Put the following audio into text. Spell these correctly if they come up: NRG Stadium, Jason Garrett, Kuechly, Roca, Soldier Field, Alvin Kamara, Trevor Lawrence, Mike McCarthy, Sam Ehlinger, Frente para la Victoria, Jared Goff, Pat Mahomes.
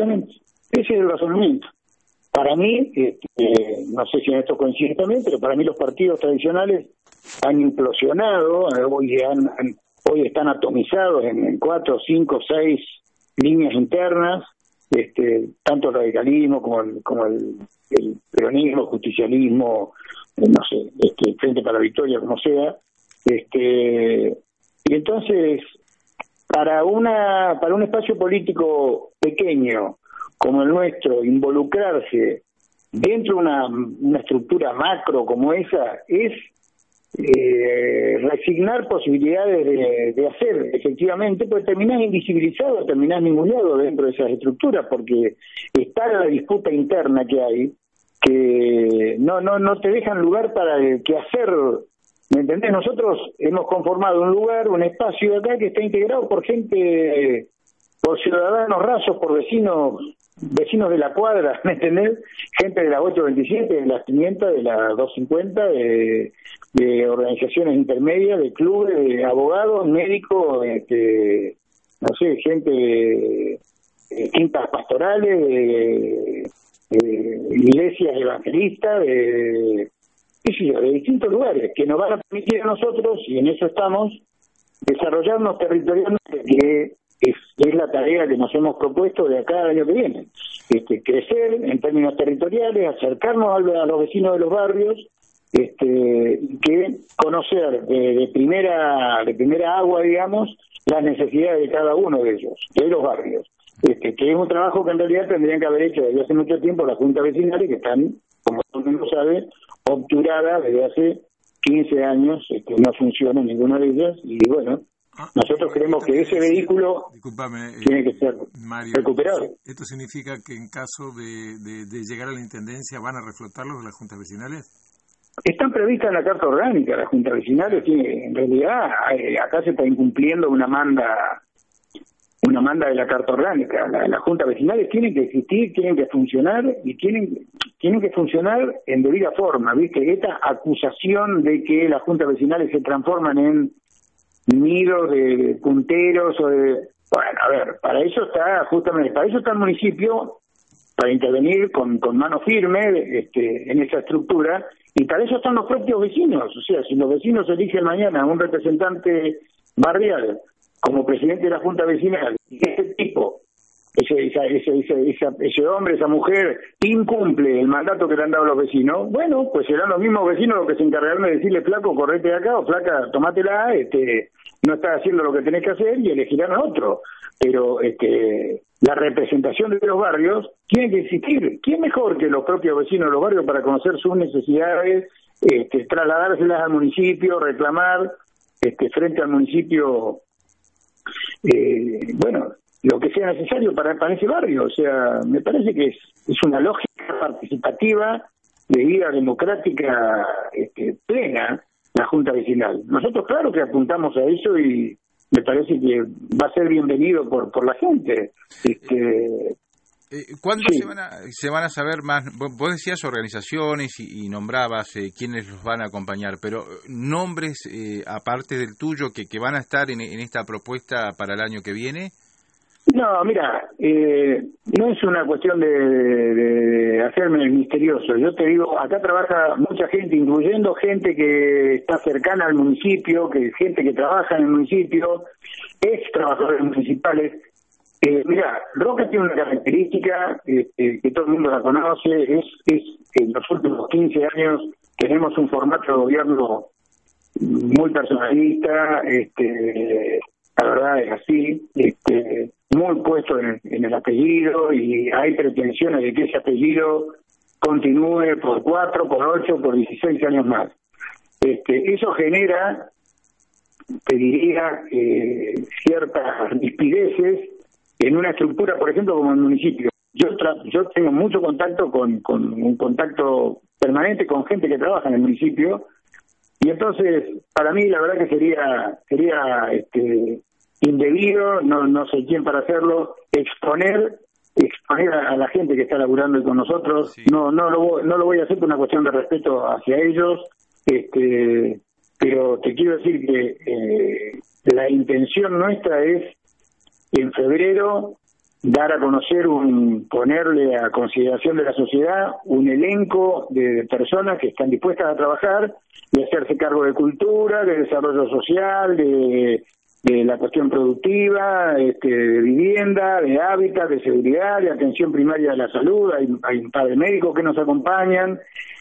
Exactamente. Ese es el razonamiento. Para mí, no sé si en esto coincide también, pero para mí los partidos tradicionales han implosionado, hoy están atomizados en 4, 5, 6 líneas internas, tanto el radicalismo como el peronismo, justicialismo, no sé, Frente para la Victoria, como sea, y entonces para un espacio político pequeño como el nuestro, involucrarse dentro de una estructura macro como esa es resignar posibilidades de hacer, efectivamente, porque terminás invisibilizado, terminás ninguneado dentro de esas estructuras, porque está la disputa interna que hay, que no te dejan lugar para el quehacer, ¿me entendés? Nosotros hemos conformado un lugar, un espacio acá que está integrado por gente, por ciudadanos rasos, por vecinos de la cuadra, ¿me entendés? Gente de las 827, de las 500, de las 250, de organizaciones intermedias, de clubes, de abogados, médicos, no sé, gente de quintas pastorales, de iglesias evangelistas, de distintos lugares, que nos van a permitir a nosotros, y en eso estamos, desarrollarnos territorialmente, que es la tarea que nos hemos propuesto de acá al año que viene. Crecer en términos territoriales, acercarnos a los vecinos de los barrios, que conocer de primera agua, digamos, las necesidades de cada uno de ellos, de los barrios. Que es un trabajo que en realidad tendrían que haber hecho desde hace mucho tiempo las juntas vecinales, que están, como todo el mundo sabe, obturadas desde hace 15 años, no funciona ninguna de ellas, y bueno, nosotros creemos que ese vehículo tiene que ser Mario, recuperado. ¿Esto significa que en caso de llegar a la intendencia van a reflotarlos las juntas vecinales? Están previstas en la carta orgánica. Las juntas vecinales, en realidad, acá se está incumpliendo una manda de la carta orgánica. Las juntas vecinales tienen que existir, tienen que funcionar y tienen que funcionar en debida forma, ¿viste? Esta acusación de que las juntas vecinales se transforman en nidos de punteros o de... Bueno, a ver, para eso está el municipio, para intervenir con mano firme en esa estructura, y para eso están los propios vecinos. O sea, si los vecinos eligen mañana a un representante barrial como presidente de la junta vecinal, y ese tipo, ese hombre, esa mujer, incumple el mandato que le han dado los vecinos, bueno, pues serán los mismos vecinos los que se encargarán de decirle, flaco, correte de acá, o flaca, tomátela, no estás haciendo lo que tenés que hacer, y elegirán a otro. Pero la representación de los barrios tiene que existir. ¿Quién mejor que los propios vecinos de los barrios para conocer sus necesidades, trasladárselas al municipio, reclamar frente al municipio, bueno, lo que sea necesario para ese barrio? O sea, me parece que es una lógica participativa de vida democrática plena la junta vecinal. Nosotros claro que apuntamos a eso y me parece que va a ser bienvenido por la gente. ¿Cuándo sí se van a saber más? Vos decías organizaciones y nombrabas quiénes los van a acompañar, pero nombres aparte del tuyo que van a estar en esta propuesta para el año que viene. No, mira, no es una cuestión de hacerme el misterioso. Yo te digo, acá trabaja mucha gente, incluyendo gente que está cercana al municipio, que gente que trabaja en el municipio, ex trabajadores municipales. Mira, Roca tiene una característica que todo el mundo la conoce, es en los últimos 15 años tenemos un formato de gobierno muy personalista, la verdad es así, muy puesto en el apellido, y hay pretensiones de que ese apellido continúe por 4, por 8, por 16 años más. Eso genera, te diría, ciertas rispideces en una estructura, por ejemplo, como el municipio. Yo tengo mucho contacto con un contacto permanente con gente que trabaja en el municipio, y entonces para mí la verdad que sería indebido, no sé quién para hacerlo, exponer a la gente que está laburando con nosotros. Sí. No lo voy a hacer por una cuestión de respeto hacia ellos, pero te quiero decir que la intención nuestra es en febrero dar a conocer, ponerle a consideración de la sociedad un elenco de personas que están dispuestas a trabajar y hacerse cargo de cultura, de desarrollo social, de la cuestión productiva, de vivienda, de hábitat, de seguridad, de atención primaria de la salud. Hay un par de médicos que nos acompañan,